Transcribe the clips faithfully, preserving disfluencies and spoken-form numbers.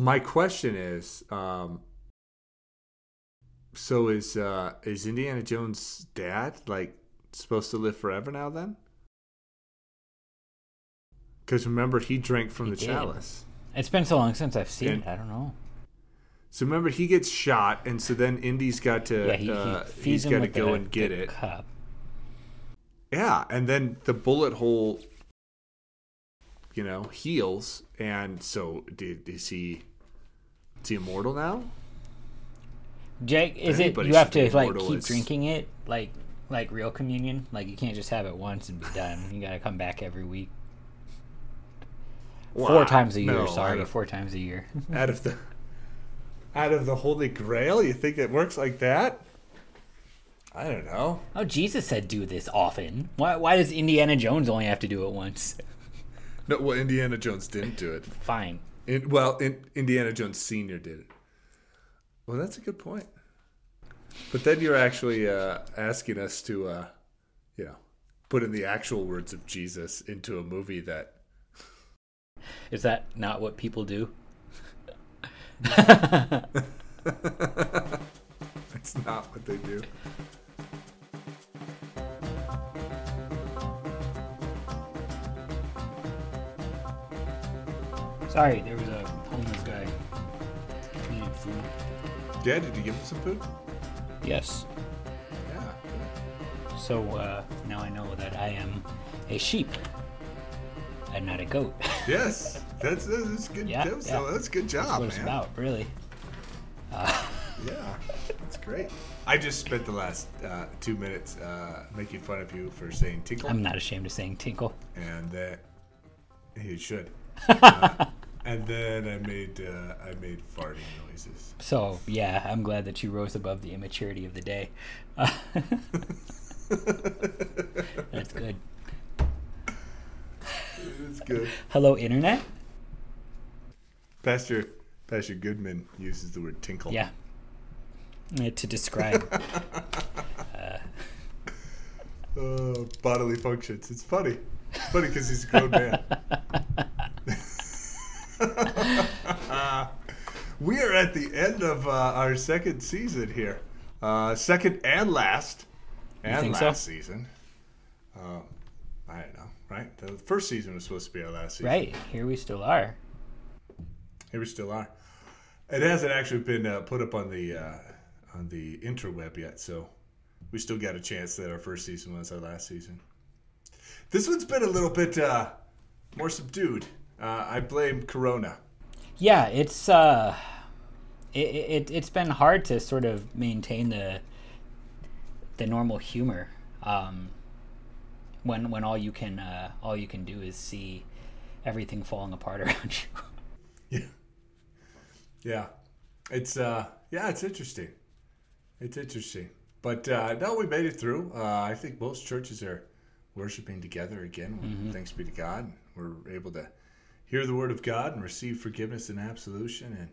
My question is, um, so is uh, is Indiana Jones' dad like supposed to live forever now then? Because remember, he drank from he the did. chalice. It's been so long since I've seen and, it. I don't know. So remember, he gets shot, and so then Indy's got to yeah, he, uh, he he's got to go the, and get it. Cup. Yeah, and then the bullet hole, you know, heals, and so did is he? Is he immortal now? Jake, is Anybody it? You have to like keep is... drinking it, like like real communion. Like you can't just have it once and be done. You got to come back every week. Wow. Four times a year, no, sorry, of, four times a year. out of the out of the Holy Grail, you think it works like that? I don't know. Oh, Jesus said do this often. Why why does Indiana Jones only have to do it once? No, well, Indiana Jones didn't do it. Fine. In, well, in, Indiana Jones Senior did it. Well, that's a good point. But then you're actually uh, asking us to, uh, you know, put in the actual words of Jesus into a movie that... Is that not what people do? That's not what they do. Sorry, there was a homeless guy who needed food. Dad, did you give him some food? Yes. Yeah. So uh, now I know that I am a sheep. I'm not a goat. Yes, that's that's good. Yeah, that was, yeah. that's a good job. That's what it's man. about, really. Uh, yeah, that's great. I just spent the last uh, two minutes uh, making fun of you for saying tinkle. I'm not ashamed of saying tinkle. And that uh, you should. uh, and then I made uh, I made farting noises. So yeah, I'm glad that you rose above the immaturity of the day. Uh, that's good. It's good. Hello, Internet. Pastor Pastor Goodman uses the word tinkle. Yeah. To describe uh, oh, bodily functions. It's funny. It's funny because he's a grown man. We are at the end of uh, our second season here. Uh, second and last. And last so? season. Uh, I don't know. Right? The first season was supposed to be our last season. Right. Here we still are. Here we still are. It hasn't actually been uh, put up on the uh, on the interweb yet, so we still got a chance that our first season was our last season. This one's been a little bit uh, more subdued. Uh, I blame Corona. Yeah, it's uh, it, it it's been hard to sort of maintain the the normal humor. Um, When when all you can uh, all you can do is see everything falling apart around you. Yeah, yeah, it's uh, yeah, it's interesting. It's interesting, but uh, no, we made it through. Uh, I think most churches are worshiping together again. Mm-hmm. Thanks be to God, we're able to hear the word of God and receive forgiveness and absolution, and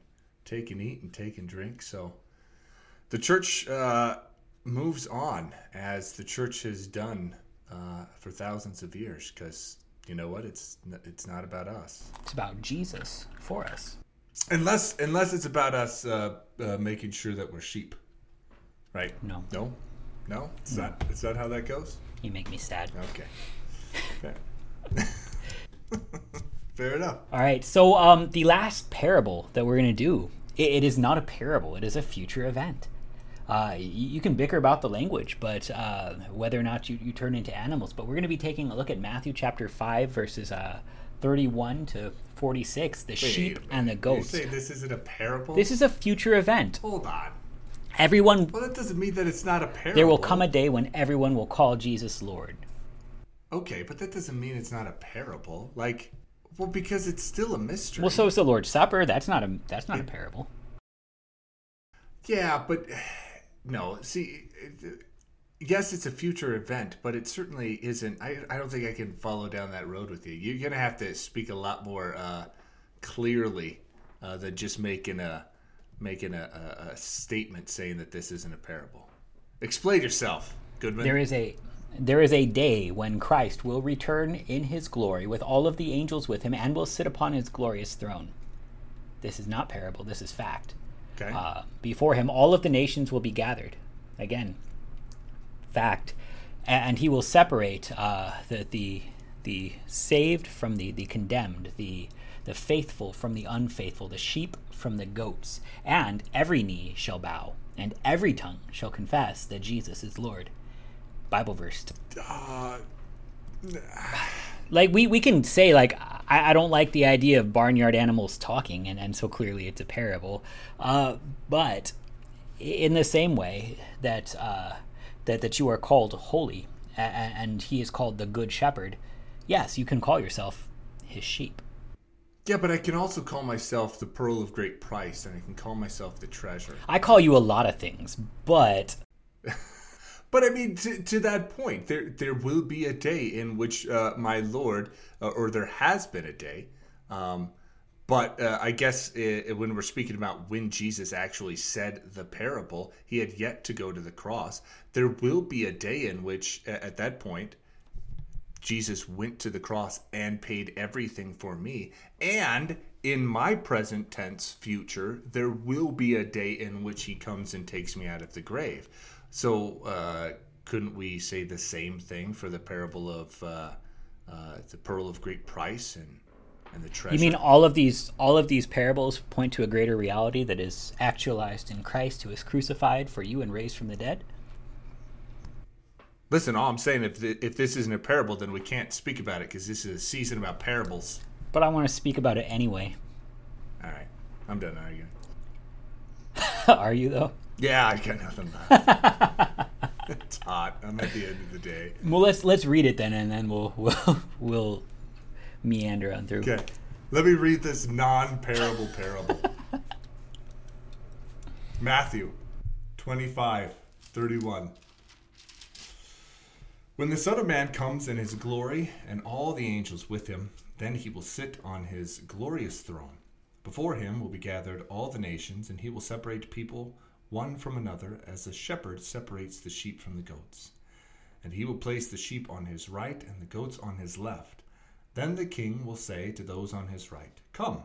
take and eat and take and drink. So the church uh, moves on as the church has done. Uh, for thousands of years, because you know what, it's it's not about us. It's about Jesus for us. Unless unless it's about us uh, uh, making sure that we're sheep, right? No, no, no. It's not. It's not how that goes. You make me sad. Okay. Fair, Fair enough. All right. So um, the last parable that we're gonna do, it, it is not a parable. It is a future event. Uh, you can bicker about the language, but uh, whether or not you, you turn into animals. But we're going to be taking a look at Matthew chapter five, verses uh, thirty-one to forty-six, the Wait, sheep and the goats. You say this isn't a parable? This is a future event. Hold on. Everyone. Well, that doesn't mean that it's not a parable. There will come a day when everyone will call Jesus Lord. Okay, but that doesn't mean it's not a parable. Like, well, because it's still a mystery. Well, so is the Lord's Supper. That's not a, that's not it, a parable. Yeah, but... No, see, yes, it's a future event, but it certainly isn't. I, I don't think I can follow down that road with you. You're going to have to speak a lot more uh, clearly uh, than just making a making a, a statement saying that this isn't a parable. Explain yourself, Goodman. There is a there is a day when Christ will return in his glory with all of the angels with him and will sit upon his glorious throne. This is not parable. This is fact. Okay. Uh, before him, all of the nations will be gathered. Again, fact. And he will separate uh, the the the saved from the, the condemned, the the faithful from the unfaithful, the sheep from the goats. And every knee shall bow, and every tongue shall confess that Jesus is Lord. Bible verse. Uh, like we, we can say like I, I don't like the idea of barnyard animals talking, and, and so clearly it's a parable. Uh, but in the same way that uh, that that you are called holy, and, and he is called the good shepherd, yes, you can call yourself his sheep. Yeah, but I can also call myself the pearl of great price, and I can call myself the treasure. I call you a lot of things, but. But I mean, to, to that point, there there will be a day in which uh, my Lord, uh, or there has been a day, um, but uh, I guess it, when we're speaking about when Jesus actually said the parable, he had yet to go to the cross. There will be a day in which, uh, at that point, Jesus went to the cross and paid everything for me. And in my present tense future, there will be a day in which he comes and takes me out of the grave. So uh, couldn't we say the same thing for the parable of uh, uh, the pearl of great price and, and the treasure? You mean all of these all of these parables point to a greater reality that is actualized in Christ, who is crucified for you and raised from the dead? Listen, all I'm saying, if the, if this isn't a parable, then we can't speak about it because this is a season about parables. But I want to speak about it anyway. All right. I'm done arguing. Are you, though? Yeah, I got nothing left. It's hot. I'm at the end of the day. Well, let's let's read it then, and then we'll we'll, we'll meander on through. Okay, let me read this non-parable parable. Matthew twenty-five thirty-one. When the Son of Man comes in his glory and all the angels with him, then he will sit on his glorious throne. Before him will be gathered all the nations, and he will separate people one from another, as a shepherd separates the sheep from the goats. And he will place the sheep on his right and the goats on his left. Then the king will say to those on his right, "Come,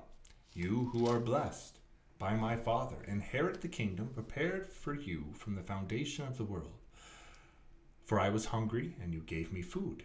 you who are blessed by my Father, inherit the kingdom prepared for you from the foundation of the world. For I was hungry, and you gave me food.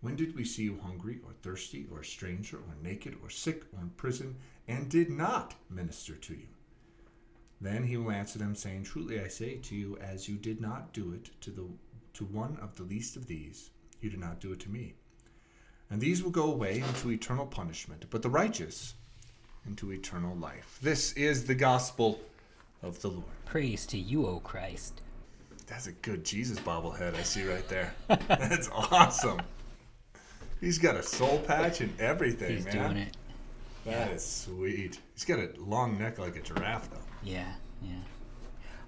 when did we see you hungry or thirsty or a stranger or naked or sick or in prison, and did not minister to you?" Then he will answer them, saying, "Truly I say to you, as you did not do it to the to one of the least of these, you did not do it to me." And these will go away into eternal punishment, but the righteous into eternal life. This is the gospel of the Lord. Praise to you, O Christ. That's a good Jesus bobblehead I see right there. That's awesome. He's got a soul patch and everything. He's man. He's doing it. That yeah. is sweet. He's got a long neck like a giraffe, though. Yeah, yeah.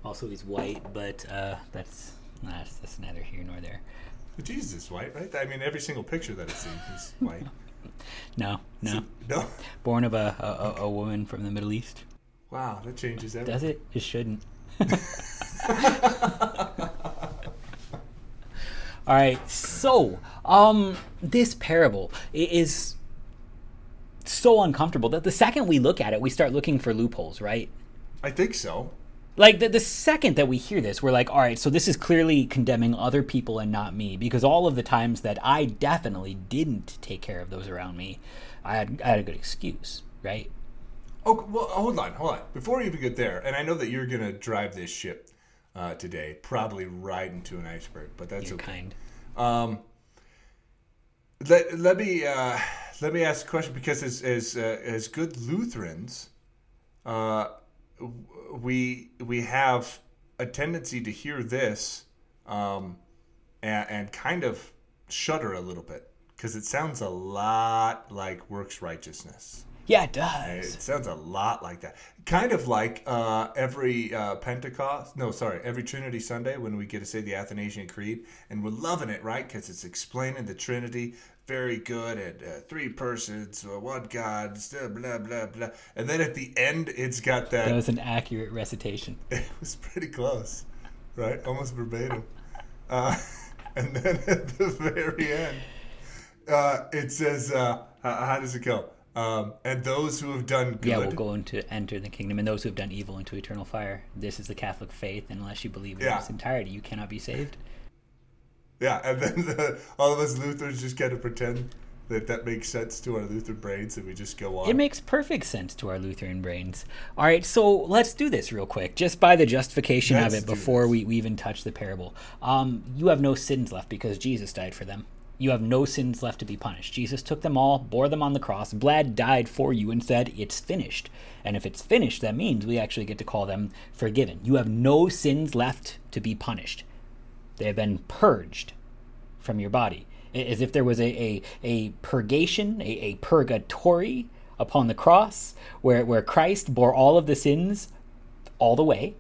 Also, he's white, but uh, that's nah, that's neither here nor there. But Jesus is white, right? I mean, every single picture that I've seen, he's white. no, no, so, no. Born of a, a a woman from the Middle East. Wow, that changes everything. Does it? It shouldn't. All right. So, um, this parable is so uncomfortable that the second we look at it, we start looking for loopholes, right? I think so. Like, the, the second that we hear this, we're like, all right, so this is clearly condemning other people and not me, because all of the times that I definitely didn't take care of those around me, I had, I had a good excuse, right? Oh, well, hold on, hold on. Before we even get there, and I know that you're going to drive this ship uh, today, probably right into an iceberg, but that's You're okay. kind. Um, let let me uh, let me ask a question, because as as uh, as good Lutherans, uh, we we have a tendency to hear this um, and, and kind of shudder a little bit, because it sounds a lot like works righteousness. Yeah, it does. It sounds a lot like that. Kind of like uh, every uh, Pentecost, no, sorry, every Trinity Sunday when we get to say the Athanasian Creed, and we're loving it, right? Because it's explaining the Trinity, very good, at uh, three persons, one God, blah, blah, blah. And then at the end, it's got that. That was an accurate recitation. It was pretty close, right? Almost verbatim. Uh, and then at the very end, uh, it says, uh, how, how does it go? Um, and those who have done good, yeah, will go into enter the kingdom, and those who have done evil into eternal fire. This is the Catholic faith. Unless you believe in yeah. its entirety, you cannot be saved. Yeah, and then the, all of us Lutherans just kind of pretend that that makes sense to our Lutheran brains, and we just go on. It makes perfect sense to our Lutheran brains. All right, so let's do this real quick, just by the justification let's of it, before we, we even touch the parable. Um, you have no sins left because Jesus died for them. You have no sins left to be punished. Jesus took them all, bore them on the cross, bled, died for you, and said, it's finished. And if it's finished, that means we actually get to call them forgiven. You have no sins left to be punished. They have been purged from your body. As if there was a, a, a purgation, a, a purgatory upon the cross, where, where Christ bore all of the sins all the way,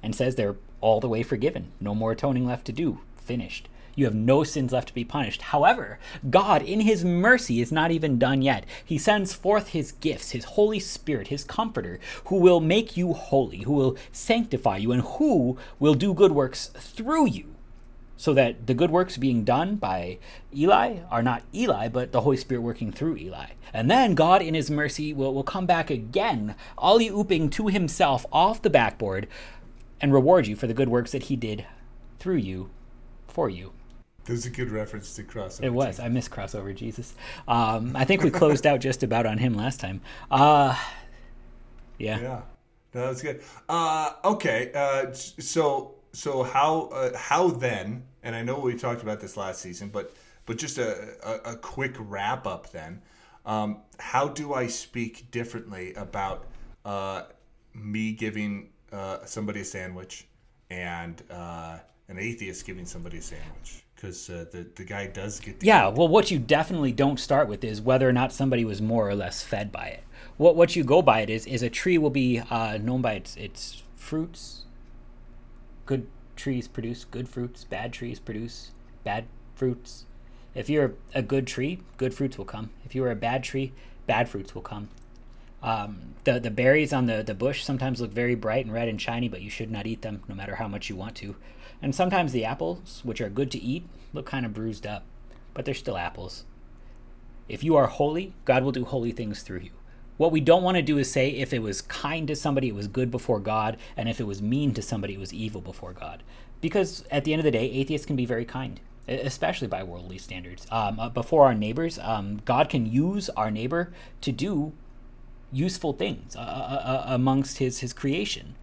and says they're all the way forgiven. No more atoning left to do. Finished. You have no sins left to be punished. However, God, in his mercy, is not even done yet. He sends forth his gifts, his Holy Spirit, his Comforter, who will make you holy, who will sanctify you, and who will do good works through you, so that the good works being done by Eli are not Eli, but the Holy Spirit working through Eli. And then God, in his mercy, will, will come back again, ollie-ooping to himself off the backboard, and reward you for the good works that he did through you, for you. That was a good reference to Crossover. It was. Jesus. I miss Crossover Jesus. Um, I think we closed out just about on him last time. Uh, yeah. Yeah. No, that was good. Uh, okay. Uh, so so how uh, how then, and I know we talked about this last season, but but just a, a, a quick wrap up then. Um, how do I speak differently about uh, me giving uh, somebody a sandwich and uh, an atheist giving somebody a sandwich? Because uh, the, the guy does get... The yeah, well, what you definitely don't start with is whether or not somebody was more or less fed by it. What what you go by it is, is a tree will be uh, known by its its fruits. Good trees produce good fruits. Bad trees produce bad fruits. If you're a good tree, good fruits will come. If you are a bad tree, bad fruits will come. Um, the, the berries on the, the bush sometimes look very bright and red and shiny, but you should not eat them no matter how much you want to. And sometimes the apples, which are good to eat, look kind of bruised up, but they're still apples. If you are holy, God will do holy things through you. What we don't want to do is say if it was kind to somebody, it was good before God, and if it was mean to somebody, it was evil before God. Because at the end of the day, atheists can be very kind, especially by worldly standards. Um, uh, before our neighbors, um, God can use our neighbor to do useful things uh, uh, uh, amongst his, his creation.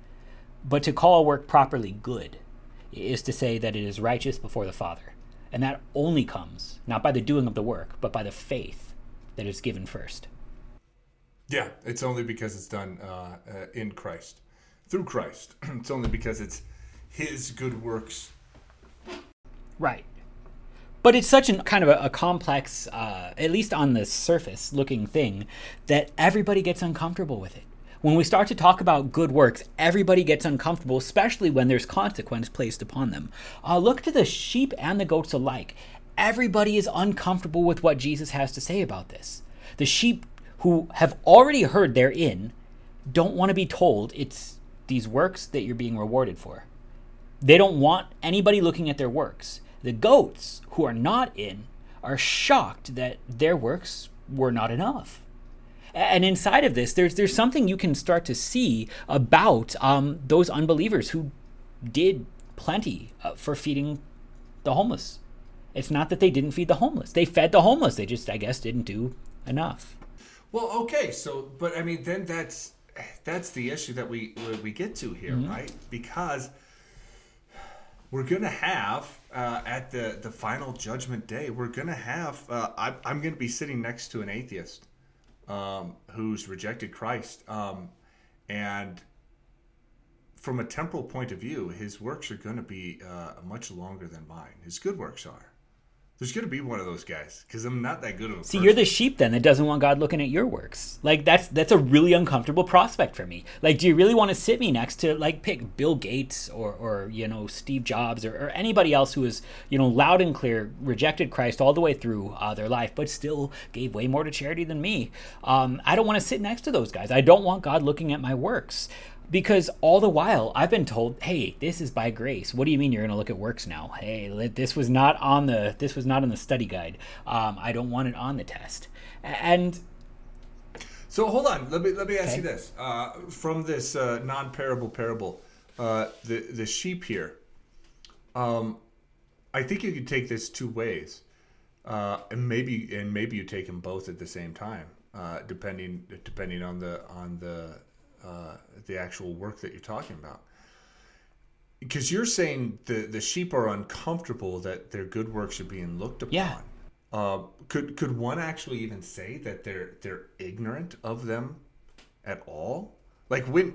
But to call a work properly good is to say that it is righteous before the Father. And that only comes, not by the doing of the work, but by the faith that is given first. Yeah, it's only because it's done uh, uh, in Christ, through Christ. It's only because it's his good works. Right. But it's such an kind of a, a complex, uh, at least on the surface looking thing, that everybody gets uncomfortable with it. When we start to talk about good works, everybody gets uncomfortable, especially when there's consequence placed upon them. Uh, look to the sheep and the goats alike. Everybody is uncomfortable with what Jesus has to say about this. The sheep, who have already heard therein, don't want to be told it's these works that you're being rewarded for. They don't want anybody looking at their works. The goats, who are not in, are shocked that their works were not enough. And inside of this, there's there's something you can start to see about um, those unbelievers who did plenty uh, for feeding the homeless. It's not that they didn't feed the homeless. They fed the homeless. They just, I guess, didn't do enough. Well, okay. So, but I mean, then that's that's the issue that we we get to here, mm-hmm. right? Because we're going to have, uh, at the, the final judgment day, we're going to have, uh, I, I'm going to be sitting next to an atheist um, who's rejected Christ. Um, and from a temporal point of view, his works are going to be uh, much longer than mine. His good works are. There's going to be one of those guys because I'm not that good of a person. See, you're the sheep then that doesn't want God looking at your works. Like, that's that's a really uncomfortable prospect for me. Like, do you really want to sit me next to, like, pick Bill Gates or, or you know, Steve Jobs or, or anybody else who is, you know, loud and clear, rejected Christ all the way through uh, their life, but still gave way more to charity than me? Um, I don't want to sit next to those guys. I don't want God looking at my works. Because all the while, I've been told, hey, this is by grace. What do you mean you're going to look at works now? Hey, this was not on the this was not on the study guide. Um, I don't want it on the test. And so hold on. Let me let me ask okay. you this. Uh, from this uh, non-parable parable, uh, the, the sheep here, um, I think you could take this two ways. Uh, and maybe and maybe you take them both at the same time, uh, depending depending on the on the Uh, the actual work that you're talking about, because you're saying the, the sheep are uncomfortable that their good works are being looked upon. Yeah. Uh, could could one actually even say that they're they're ignorant of them at all? Like when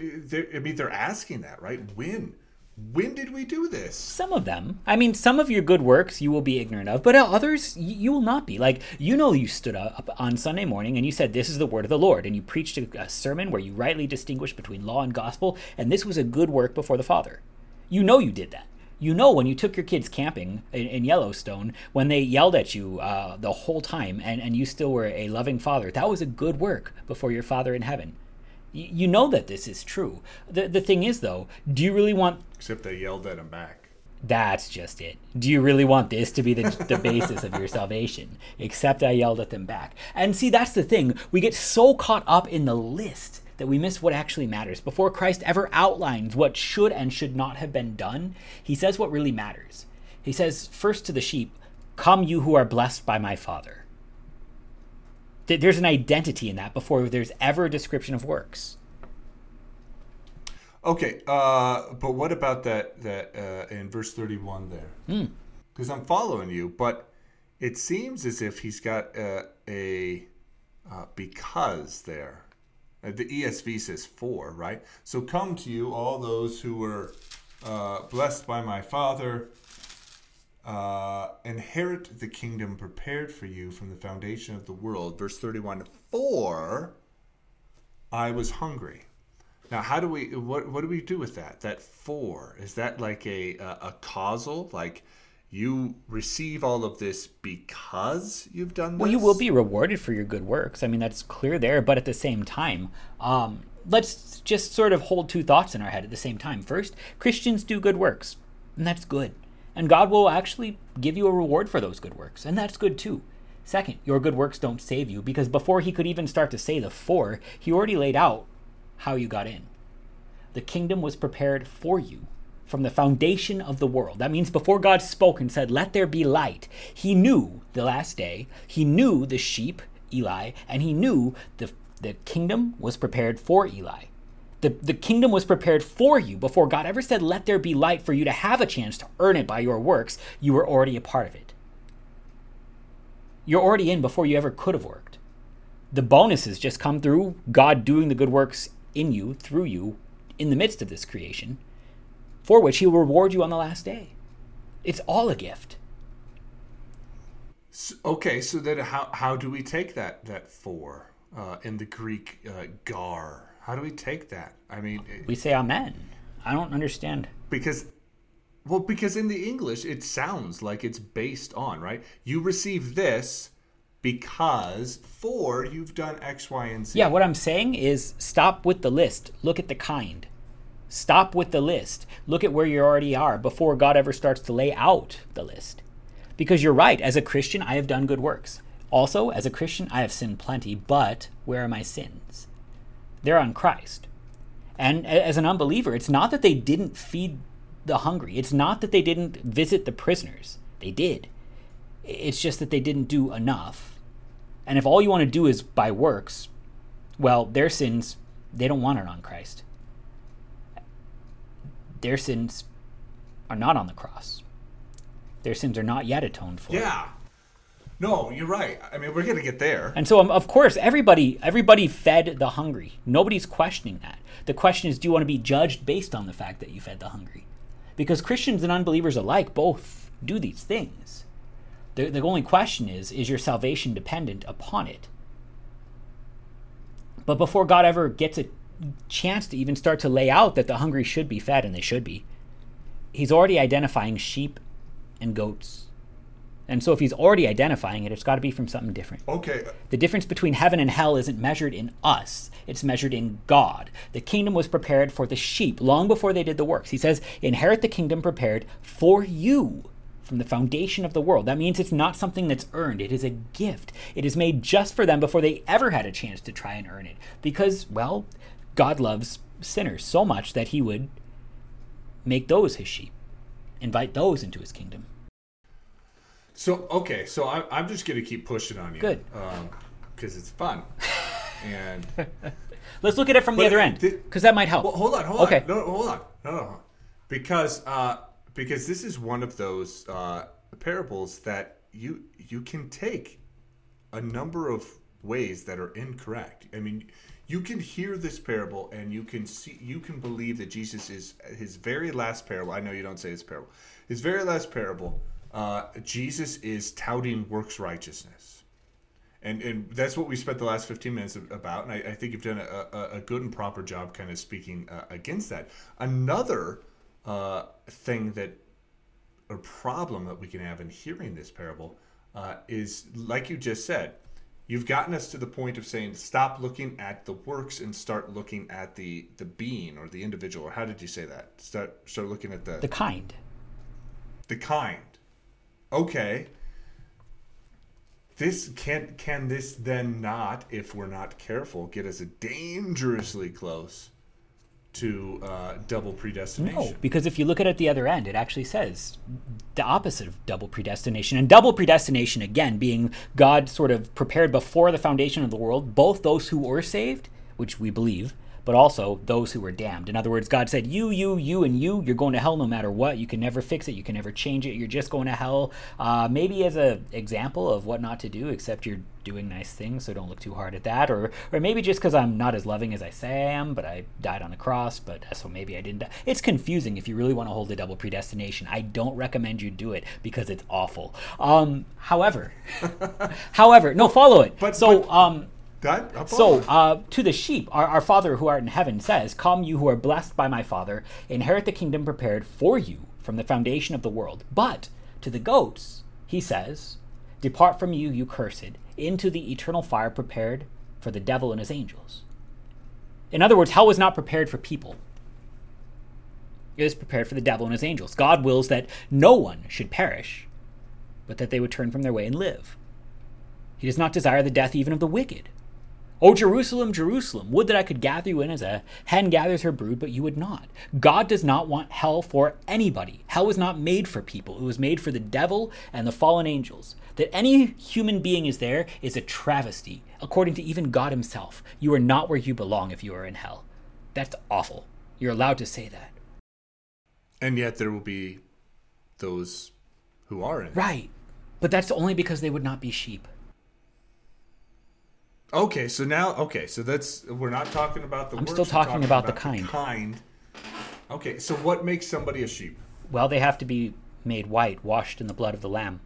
I mean they're asking that, right? When when did we do this? Some of them. I mean, some of your good works you will be ignorant of, but others you will not be. Like, you know, you stood up on Sunday morning and you said, this is the word of the Lord. And you preached a sermon where you rightly distinguished between law and gospel. And this was a good work before the Father. You know, you did that. You know, when you took your kids camping in, in Yellowstone, when they yelled at you uh, the whole time and, and you still were a loving father, that was a good work before your Father in heaven. You know that this is true. The the thing is, though, do you really want... Except they yelled at him back. That's just it. Do you really want this to be the, the basis of your salvation? Except I yelled at them back. And see, that's the thing. We get so caught up in the list that we miss what actually matters. Before Christ ever outlines what should and should not have been done, he says what really matters. He says, first to the sheep, come you who are blessed by my Father. There's an identity in that before there's ever a description of works. Okay, uh, but what about that that uh, in verse thirty-one there? Because mm. I'm following you, but it seems as if he's got uh, a uh, because there. Uh, the E S V says for, right? So come to you all those who were uh, blessed by my Father. Uh, inherit the kingdom prepared for you from the foundation of the world. Verse thirty-one, for I was hungry. Now, how do we, what, what do we do with that? That for, is that like a, a, a causal, like you receive all of this because you've done this? Well, you will be rewarded for your good works. I mean, that's clear there, but at the same time, um, let's just sort of hold two thoughts in our head at the same time. First, Christians do good works, and that's good. And God will actually give you a reward for those good works. And that's good too. Second, your good works don't save you, because before he could even start to say the for, he already laid out how you got in. The kingdom was prepared for you from the foundation of the world. That means before God spoke and said, let there be light, he knew the last day, he knew the sheep, Eli, and he knew the, the kingdom was prepared for Eli. The, the kingdom was prepared for you before God ever said, let there be light, for you to have a chance to earn it by your works. You were already a part of it. You're already in before you ever could have worked. The bonuses just come through God doing the good works in you, through you, in the midst of this creation, for which he will reward you on the last day. It's all a gift. So, okay, so then how, how do we take that, that for uh, in the Greek uh, gar? How do we take that? I mean, we say amen. I don't understand. Because, well, because in the English, it sounds like it's based on, right? You receive this because for you've done X, Y, and Z. Yeah, what I'm saying is stop with the list. Look at the kind. Stop with the list. Look at where you already are before God ever starts to lay out the list. Because you're right. As a Christian, I have done good works. Also, as a Christian, I have sinned plenty, but where are my sins? They're on Christ. And as an unbeliever, it's not that they didn't feed the hungry. It's not that they didn't visit the prisoners. They did. It's just that they didn't do enough. And if all you want to do is by works, well, their sins, they don't want it on Christ. Their sins, are not on the cross. Their sins are not yet atoned for. Yeah. No, you're right. I mean, we're going to get there. And so, um, of course, everybody everybody fed the hungry. Nobody's questioning that. The question is, do you want to be judged based on the fact that you fed the hungry? Because Christians and unbelievers alike both do these things. The, the only question is, is your salvation dependent upon it? But before God ever gets a chance to even start to lay out that the hungry should be fed, and they should be, he's already identifying sheep and goats. And so if he's already identifying it, it's got to be from something different. Okay. The difference between heaven and hell isn't measured in us. It's measured in God. The kingdom was prepared for the sheep long before they did the works. He says, inherit the kingdom prepared for you from the foundation of the world. That means it's not something that's earned. It is a gift. It is made just for them before they ever had a chance to try and earn it. Because, well, God loves sinners so much that he would make those his sheep, invite those into his kingdom. So, okay, so I, I'm just going to keep pushing on you. Good. Because um, it's fun. And let's look at it from the other end, because that might help. Well, hold on, hold okay. on. No, hold on. No, no, no. Because, uh, because this is one of those uh, parables that you you can take a number of ways that are incorrect. I mean, you can hear this parable and you can see, you can believe that Jesus is his very last parable. I know you don't say his parable. His very last parable. Uh, Jesus is touting works righteousness, and and that's what we spent the last fifteen minutes about. And I, I think you've done a, a, a good and proper job, kind of speaking uh, against that. Another uh, thing that, or problem that we can have in hearing this parable, uh, is like you just said, you've gotten us to the point of saying, stop looking at the works and start looking at the the being or the individual. Or how did you say that? Start start looking at the the kind, the kind. Okay, this can can this then not, if we're not careful, get us dangerously close to uh, double predestination? No, because if you look at it at the other end, it actually says the opposite of double predestination. And double predestination, again, being God sort of prepared before the foundation of the world, both those who were saved, which we believe, but also those who were damned. In other words, God said, you, you, you, and you, you're going to hell no matter what. You can never fix it. You can never change it. You're just going to hell. Uh, maybe as an example of what not to do, except you're doing nice things, so don't look too hard at that. Or or maybe just because I'm not as loving as I say I am, but I died on the cross, but so maybe I didn't die. It's confusing if you really want to hold a double predestination. I don't recommend you do it because it's awful. Um, however, however, no, follow it. But, so... But, um, That, so uh, to the sheep, our, our Father who art in heaven says, come you who are blessed by my Father, inherit the kingdom prepared for you from the foundation of the world. But to the goats, he says, depart from you, you cursed, into the eternal fire prepared for the devil and his angels. In other words, hell was not prepared for people. It was prepared for the devil and his angels. God wills that no one should perish, but that they would turn from their way and live. He does not desire the death even of the wicked. O Jerusalem, Jerusalem, would that I could gather you in as a hen gathers her brood, but you would not. God does not want hell for anybody. Hell was not made for people. It was made for the devil and the fallen angels. That any human being is there is a travesty, according to even God himself. You are not where you belong if you are in hell. That's awful. You're allowed to say that. And yet there will be those who are in it. Right. But that's only because they would not be sheep. Okay, so now, okay, so that's, we're not talking about the I'm works, still talking, talking about, about the kind. The kind. Okay, so what makes somebody a sheep? Well, they have to be made white, washed in the blood of the Lamb.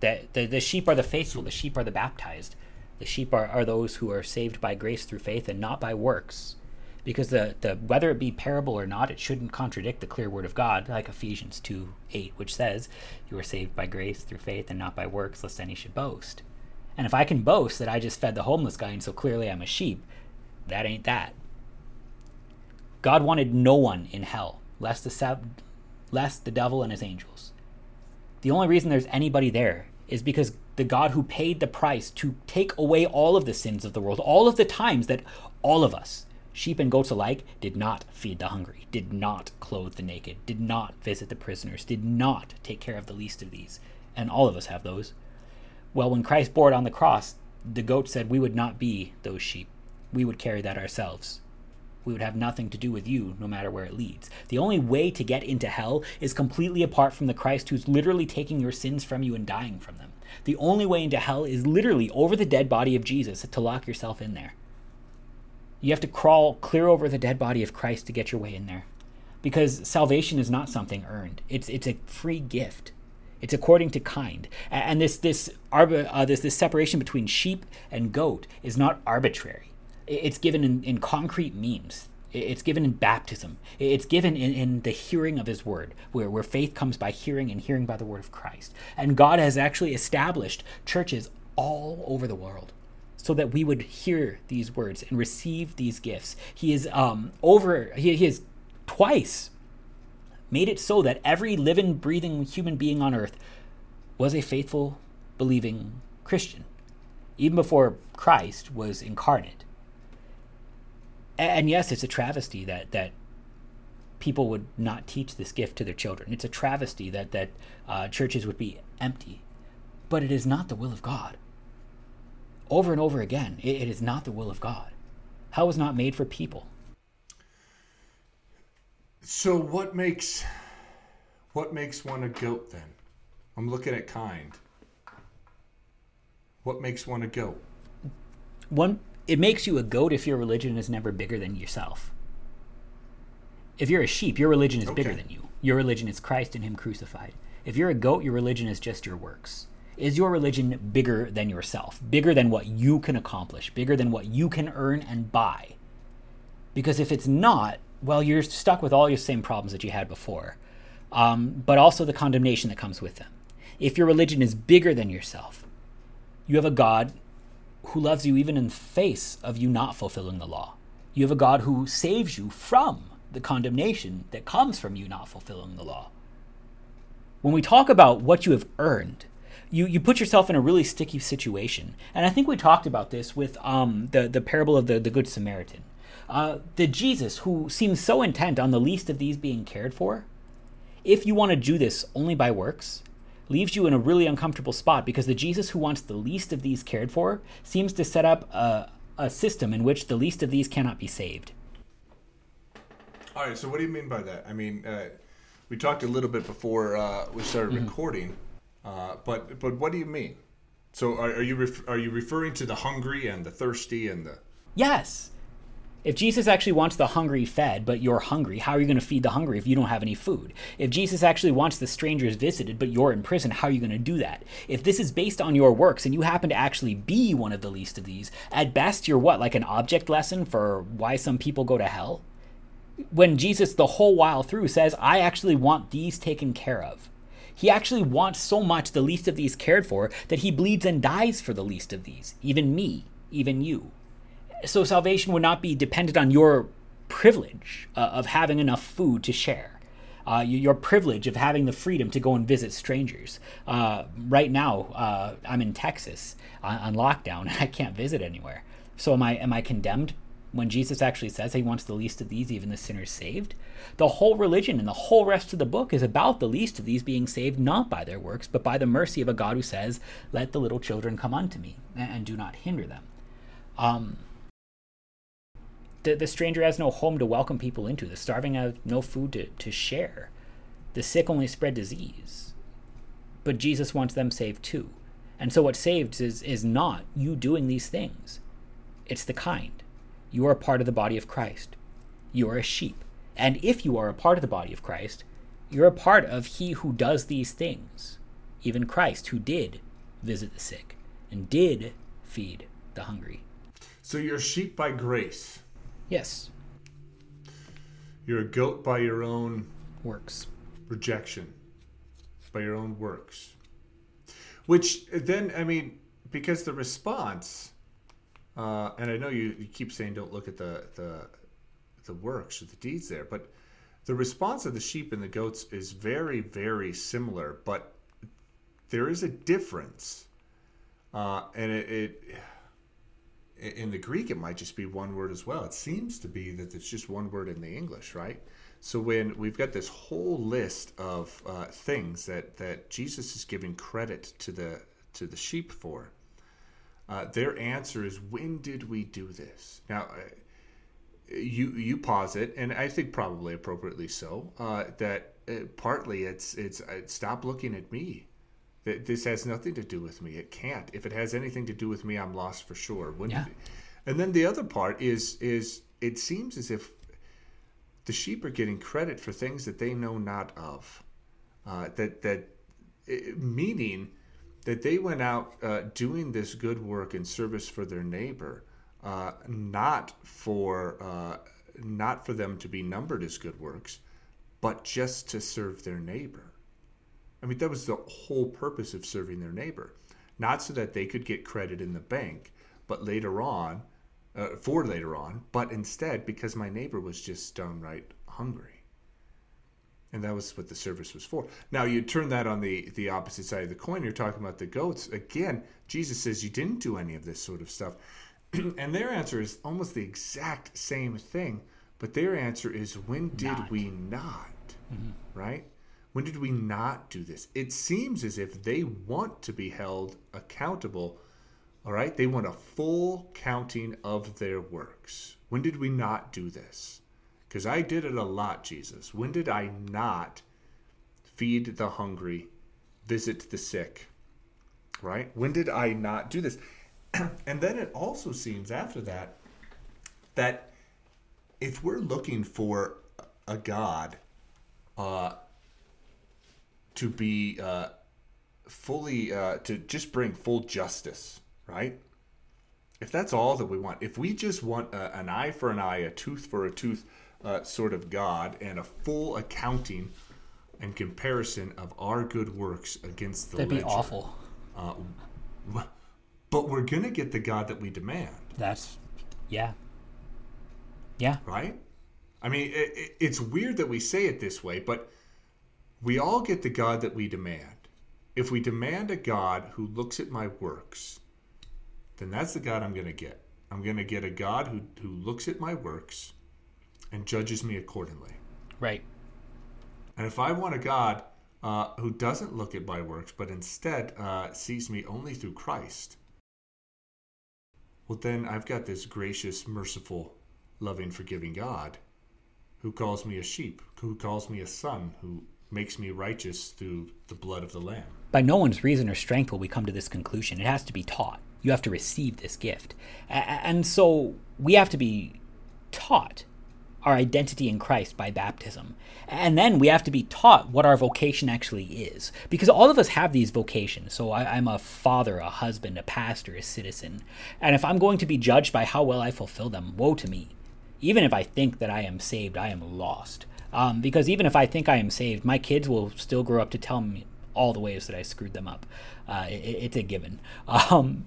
The, the, the sheep are the faithful, the sheep are the baptized. The sheep are, are those who are saved by grace through faith and not by works. Because the, the whether it be parable or not, it shouldn't contradict the clear word of God, like Ephesians two eight, which says, you are saved by grace through faith and not by works, lest any should boast. And if I can boast that I just fed the homeless guy and so clearly I'm a sheep, that ain't that. God wanted no one in hell, lest the, sab- lest the devil and his angels. The only reason there's anybody there is because the God who paid the price to take away all of the sins of the world, all of the times that all of us, sheep and goats alike, did not feed the hungry, did not clothe the naked, did not visit the prisoners, did not take care of the least of these. And all of us have those. Well, when Christ bore it on the cross, the goat said we would not be those sheep. We would carry that ourselves. we would have nothing to do with you, no matter where it leads. The only way to get into hell is completely apart from the Christ who's literally taking your sins from you and dying from them. The only way into hell is literally over the dead body of Jesus, to lock yourself in there. You have to crawl clear over the dead body of Christ to get your way in there. Because salvation is not something earned. It's it's a free gift. It's according to kind. And this this uh, this this separation between sheep and goat is not arbitrary. It's given in, in concrete means. It's given in baptism. It's given in, in the hearing of his word, where, where faith comes by hearing and hearing by the word of Christ. And God has actually established churches all over the world so that we would hear these words and receive these gifts. He is um over, he, he is twice made it so that every living, breathing human being on earth was a faithful, believing Christian, even before Christ was incarnate. And yes, it's a travesty that that people would not teach this gift to their children. It's a travesty that that uh, churches would be empty. But it is not the will of God. Over and over again, it, it is not the will of God. Hell was not made for people. So what makes what makes one a goat then? I'm looking at kind. What makes one a goat? One, it makes you a goat if your religion is never bigger than yourself. If you're a sheep, your religion is okay. Bigger than you. Your religion is Christ and him crucified. If you're a goat, your religion is just your works. Is your religion bigger than yourself? Bigger than what you can accomplish? Bigger than what you can earn and buy? Because if it's not, well, you're stuck with all your same problems that you had before, um, but also the condemnation that comes with them. If your religion is bigger than yourself, you have a God who loves you even in the face of you not fulfilling the law. You have a God who saves you from the condemnation that comes from you not fulfilling the law. When we talk about what you have earned, you, you put yourself in a really sticky situation. And I think we talked about this with um, the, the parable of the, the Good Samaritan. Uh, the Jesus who seems so intent on the least of these being cared for, if you want to do this only by works, leaves you in a really uncomfortable spot, because the Jesus who wants the least of these cared for seems to set up a, a system in which the least of these cannot be saved. All right, so what do you mean by that? I mean, uh, we talked a little bit before uh, we started mm-hmm. recording, uh, but but what do you mean? So are, are you ref- are you referring to the hungry and the thirsty and the... Yes. If Jesus actually wants the hungry fed, but you're hungry, how are you going to feed the hungry if you don't have any food? If Jesus actually wants the strangers visited, but you're in prison, how are you going to do that? If this is based on your works and you happen to actually be one of the least of these, at best you're what, like an object lesson for why some people go to hell? When Jesus the whole while through says, I actually want these taken care of. He actually wants so much the least of these cared for that he bleeds and dies for the least of these, even me, even you. So salvation would not be dependent on your privilege uh, of having enough food to share, uh, your privilege of having the freedom to go and visit strangers. Uh, right now, uh, I'm in Texas on, on lockdown, and I can't visit anywhere. So am I? Am I condemned when Jesus actually says he wants the least of these, even the sinners saved? The whole religion and the whole rest of the book is about the least of these being saved, not by their works, but by the mercy of a God who says, "Let the little children come unto me, and do not hinder them." Um, The, the stranger has no home to welcome people into. The starving have no food to, to share. The sick only spread disease. But Jesus wants them saved too. And so what saves is, is not you doing these things. It's the kind. You are a part of the body of Christ. You are a sheep. And if you are a part of the body of Christ, you're a part of he who does these things. Even Christ, who did visit the sick and did feed the hungry. So you're sheep by grace. Yes. You're a goat by your own works. Rejection. By your own works. Which then, I mean, because the response, uh, and I know you, you keep saying don't look at the, the the works or the deeds there, but the response of the sheep and the goats is very, very similar, but there is a difference. Uh, and it... it in the Greek, it might just be one word as well. It seems to be that it's just one word in the English, right? So when we've got this whole list of uh, things that, that Jesus is giving credit to the to the sheep for, uh, their answer is, when did we do this? Now, you you posit, and I think probably appropriately so, uh, that uh, partly it's it's uh, stop looking at me. That this has nothing to do with me. It can't. If it has anything to do with me, I'm lost for sure. Wouldn't yeah. it? And then the other part is is it seems as if the sheep are getting credit for things that they know not of. Uh, that that meaning that they went out uh, doing this good work and service for their neighbor, uh, not for uh, not for them to be numbered as good works, but just to serve their neighbor. I mean, that was the whole purpose of serving their neighbor, not so that they could get credit in the bank, but later on, uh, for later on, but instead because my neighbor was just downright hungry. And that was what the service was for. Now, you turn that on the, the opposite side of the coin. You're talking about the goats. Again, Jesus says you didn't do any of this sort of stuff. And their answer is almost the exact same thing, but their answer is, when did not. we not? Mm-hmm. Right? When did we not do this? It seems as if they want to be held accountable, all right? They want a full counting of their works. When did we not do this? Because I did it a lot, Jesus. When did I not feed the hungry, visit the sick, right? When did I not do this? And then it also seems after that, that if we're looking for a God, uh, to be uh, fully, uh, to just bring full justice, right? If that's all that we want, if we just want a, an eye for an eye, a tooth for a tooth uh, sort of God, and a full accounting and comparison of our good works against the That'd ledger. That'd be awful. Uh, but we're going to get the God that we demand. That's, yeah. Yeah. Right? I mean, it, it, it's weird that we say it this way, but we all get the God that we demand. If we demand a God who looks at my works, then that's the God I'm going to get. I'm going to get a God who, who looks at my works and judges me accordingly. Right. And if I want a God uh, who doesn't look at my works, but instead uh, sees me only through Christ, well, then I've got this gracious, merciful, loving, forgiving God who calls me a sheep, who calls me a son, who makes me righteous through the blood of the Lamb. By no one's reason or strength will we come to this conclusion. It has to be taught. You have to receive this gift. And so we have to be taught our identity in Christ by baptism. And then we have to be taught what our vocation actually is. Because all of us have these vocations. So I, I'm a father, a husband, a pastor, a citizen. And if I'm going to be judged by how well I fulfill them, woe to me. Even if I think that I am saved, I am lost. Um, because even if I think I am saved, my kids will still grow up to tell me all the ways that I screwed them up. Uh, it, it's a given. Um,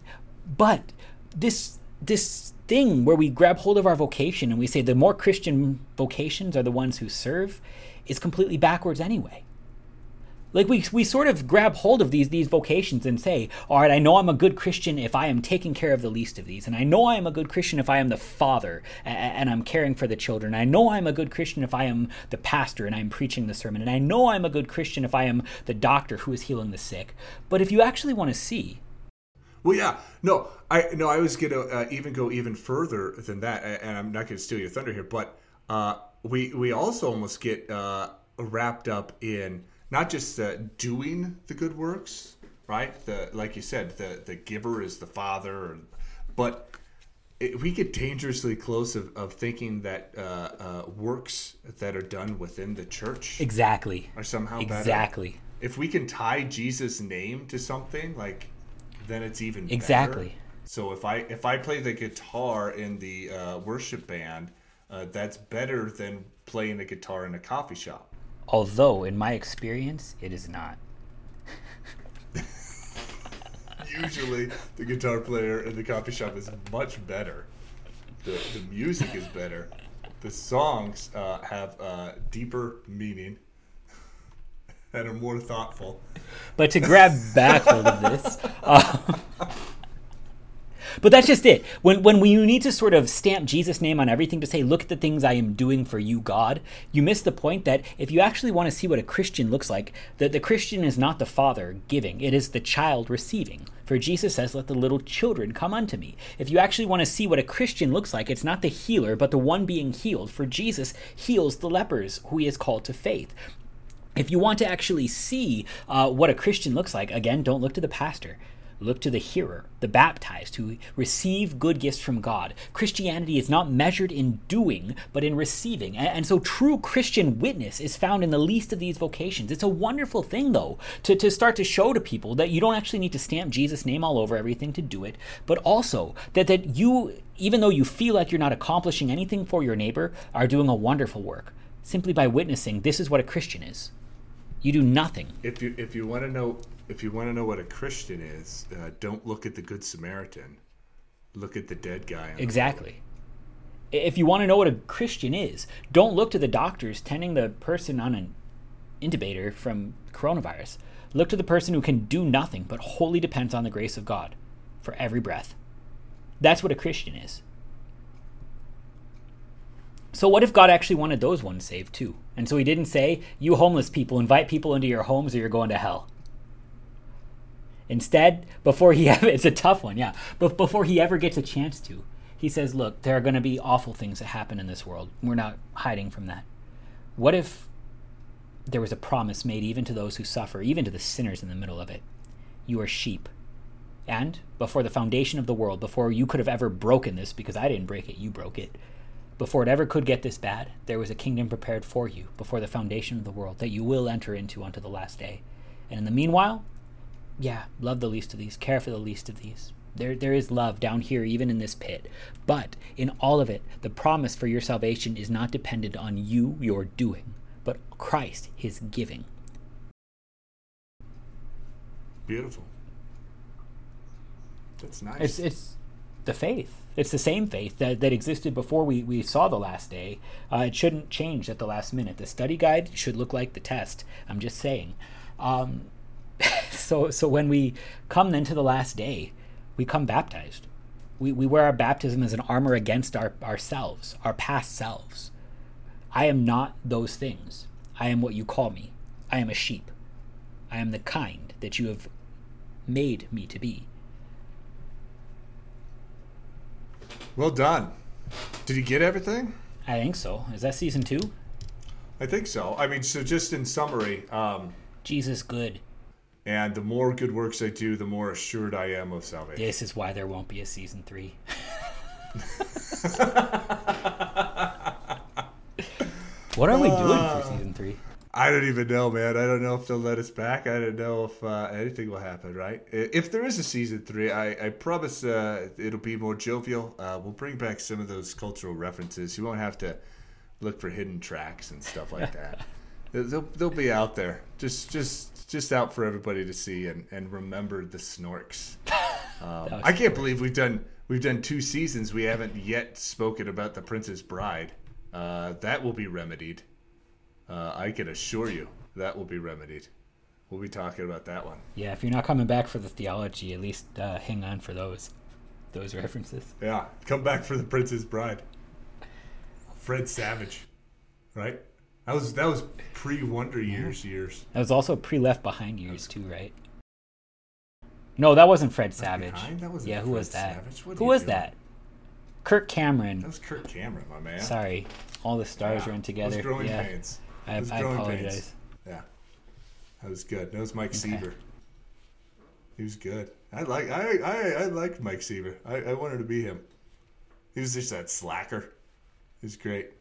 but this this thing where we grab hold of our vocation and we say the more Christian vocations are the ones who serve is completely backwards anyway. Like we we sort of grab hold of these these vocations and say, all right, I know I'm a good Christian if I am taking care of the least of these. And I know I am a good Christian if I am the father and, and I'm caring for the children. I know I'm a good Christian if I am the pastor and I'm preaching the sermon. And I know I'm a good Christian if I am the doctor who is healing the sick. But if you actually want to see... Well, yeah. No, I no, I was going to uh, even go even further than that. And I'm not going to steal your thunder here. But uh, we, we also almost get uh, wrapped up in... Not just uh, doing the good works, right? The like you said, the, the giver is the father, but it, we get dangerously close of, of thinking that uh, uh, works that are done within the church exactly are somehow exactly. better. Exactly. If we can tie Jesus' name to something, like then it's even exactly. better. So if I if I play the guitar in the uh, worship band, uh, that's better than playing a guitar in a coffee shop. Although, in my experience, it is not. Usually, the guitar player in the coffee shop is much better. The, the music is better. The songs uh, have uh, deeper meaning and are more thoughtful. But to grab back hold of this, uh, But that's just it. When when we, you need to sort of stamp Jesus' name on everything to say, look at the things I am doing for you, God, you miss the point that if you actually want to see what a Christian looks like, that the Christian is not the father giving, it is the child receiving. For Jesus says, let the little children come unto me. If you actually want to see what a Christian looks like, it's not the healer, but the one being healed. For Jesus heals the lepers who he has called to faith. If you want to actually see uh, what a Christian looks like, again, don't look to the pastor. Look to the hearer, the baptized, who receive good gifts from God. Christianity is not measured in doing, but in receiving. And, and so true Christian witness is found in the least of these vocations. It's a wonderful thing, though, to, to start to show to people that you don't actually need to stamp Jesus' name all over everything to do it, but also that, that you, even though you feel like you're not accomplishing anything for your neighbor, are doing a wonderful work simply by witnessing this is what a Christian is. You do nothing. If you if you want to know if you want to know what a Christian is, uh, don't look at the Good Samaritan. Look at the dead guy. On exactly. The if you want to know what a Christian is, don't look to the doctors tending the person on an intubator from coronavirus. Look to the person who can do nothing but wholly depends on the grace of God for every breath. That's what a Christian is. So what if God actually wanted those ones saved too? And so he didn't say, you homeless people, invite people into your homes or you're going to hell. Instead, before he ever, it's a tough one, yeah. But before he ever gets a chance to, he says, look, there are going to be awful things that happen in this world. We're not hiding from that. What if there was a promise made even to those who suffer, even to the sinners in the middle of it? You are sheep. And before the foundation of the world, before you could have ever broken this, because I didn't break it, you broke it. Before it ever could get this bad, there was a kingdom prepared for you before the foundation of the world that you will enter into unto the last day. And in the meanwhile, yeah, love the least of these, care for the least of these. There, there is love down here, even in this pit. But in all of it, the promise for your salvation is not dependent on you, your doing, but Christ, his giving. Beautiful. That's nice. It's, it's the faith. It's the same faith that, that existed before we, we saw the last day. Uh, it shouldn't change at the last minute. The study guide should look like the test. I'm just saying. Um, so so when we come then to the last day, we come baptized. We we wear our baptism as an armor against our ourselves, our past selves. I am not those things. I am what you call me. I am a sheep. I am the kind that you have made me to be. Well done. Did you get everything? I think so. Is that season two? I think so. I mean, so just in summary. Um, Jesus good. And the more good works I do, the more assured I am of salvation. This is why there won't be a season three. What are we doing uh, for season three? I don't even know, man. I don't know if they'll let us back. I don't know if uh, anything will happen, right? If there is a season three, I, I promise uh, it'll be more jovial. Uh, we'll bring back some of those cultural references. You won't have to look for hidden tracks and stuff like that. they'll, they'll be out there, just just just out for everybody to see and, and remember the snorks. Um, I can't believe we've done we've done two seasons. We haven't yet spoken about the Princess Bride. Uh, that will be remedied. Uh, I can assure you that will be remedied. We'll be talking about that one. Yeah, if you're not coming back for the theology, at least uh, hang on for those those references. Yeah, come back for the Princess Bride. Fred Savage, right? That was that was pre-Wonder Years yeah. years. That was also pre-Left Behind years too, right? No, that wasn't Fred Savage. Behind? That wasn't yeah, Fred who was that? Who was doing? that? Kirk Cameron. That was Kirk Cameron, my man. Sorry, all the stars yeah. run together. Those growing yeah. pains. I, I apologize. Pains. Yeah, that was good. That was Mike okay. Seaver. He was good. I like. I I, I liked Mike Seaver. I, I wanted to be him. He was just that slacker. He was great.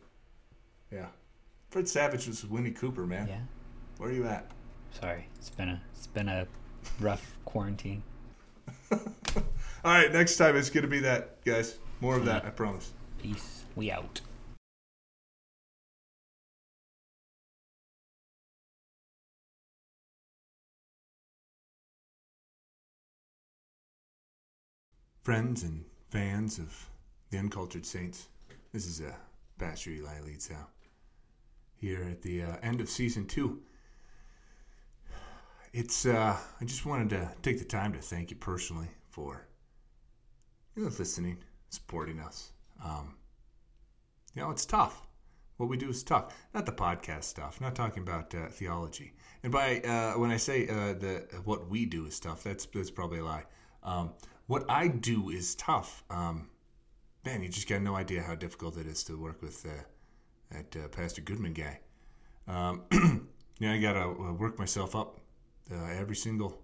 Yeah. Fred Savage was Winnie Cooper, man. Yeah. Where are you at? Sorry, it's been a it's been a rough quarantine. All right, next time it's gonna be that, guys. More of that, I promise. Peace. We out. Friends and fans of the Uncultured Saints, this is uh, Pastor Eli Leitzow here at the uh, end of season two. It's uh, I just wanted to take the time to thank you personally for you're listening, supporting us. Um, you know, it's tough. What we do is tough. Not the podcast stuff. Not talking about uh, theology. And by uh, when I say uh, the what we do is tough, that's that's probably a lie. Um, what I do is tough. Um, man, you just got no idea how difficult it is to work with uh, that uh, Pastor Goodman guy. Um, you know, I gotta work myself up uh, every single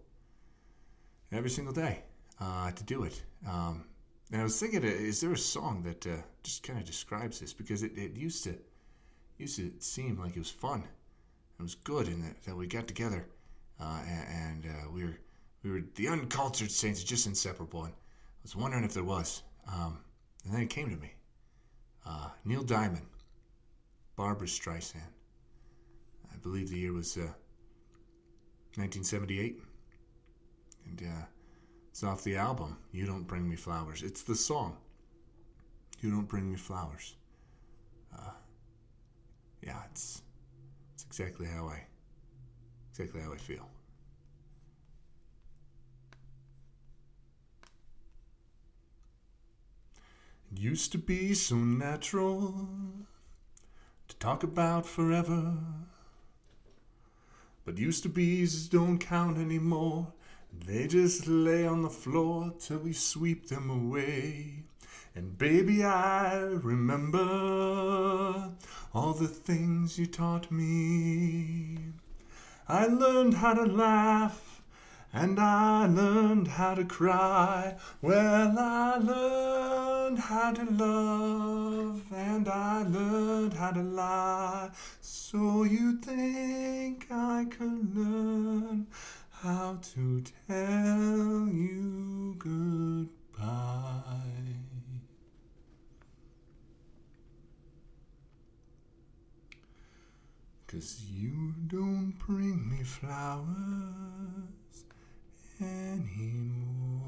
every single day uh, to do it. Um, and I was thinking, is there a song that uh, just kind of describes this? Because it, it used to. used to seem like it was fun. It was good, and that, that we got together, uh, and, and uh, we were we were the uncultured saints, just inseparable. And I was wondering if there was, um, and then it came to me. Uh, Neil Diamond, Barbra Streisand. I believe the year was uh, nineteen seventy-eight, and uh, it's off the album "You Don't Bring Me Flowers." It's the song "You Don't Bring Me Flowers." Uh, Yeah, it's it's exactly how I exactly how I feel. It used to be so natural to talk about forever, but used to be's don't count anymore. They just lay on the floor till we sweep them away. And baby, I remember all the things you taught me. I learned how to laugh, and I learned how to cry. Well, I learned how to love, and I learned how to lie. So you think I could learn how to tell you goodbye? Cause you don't bring me flowers anymore.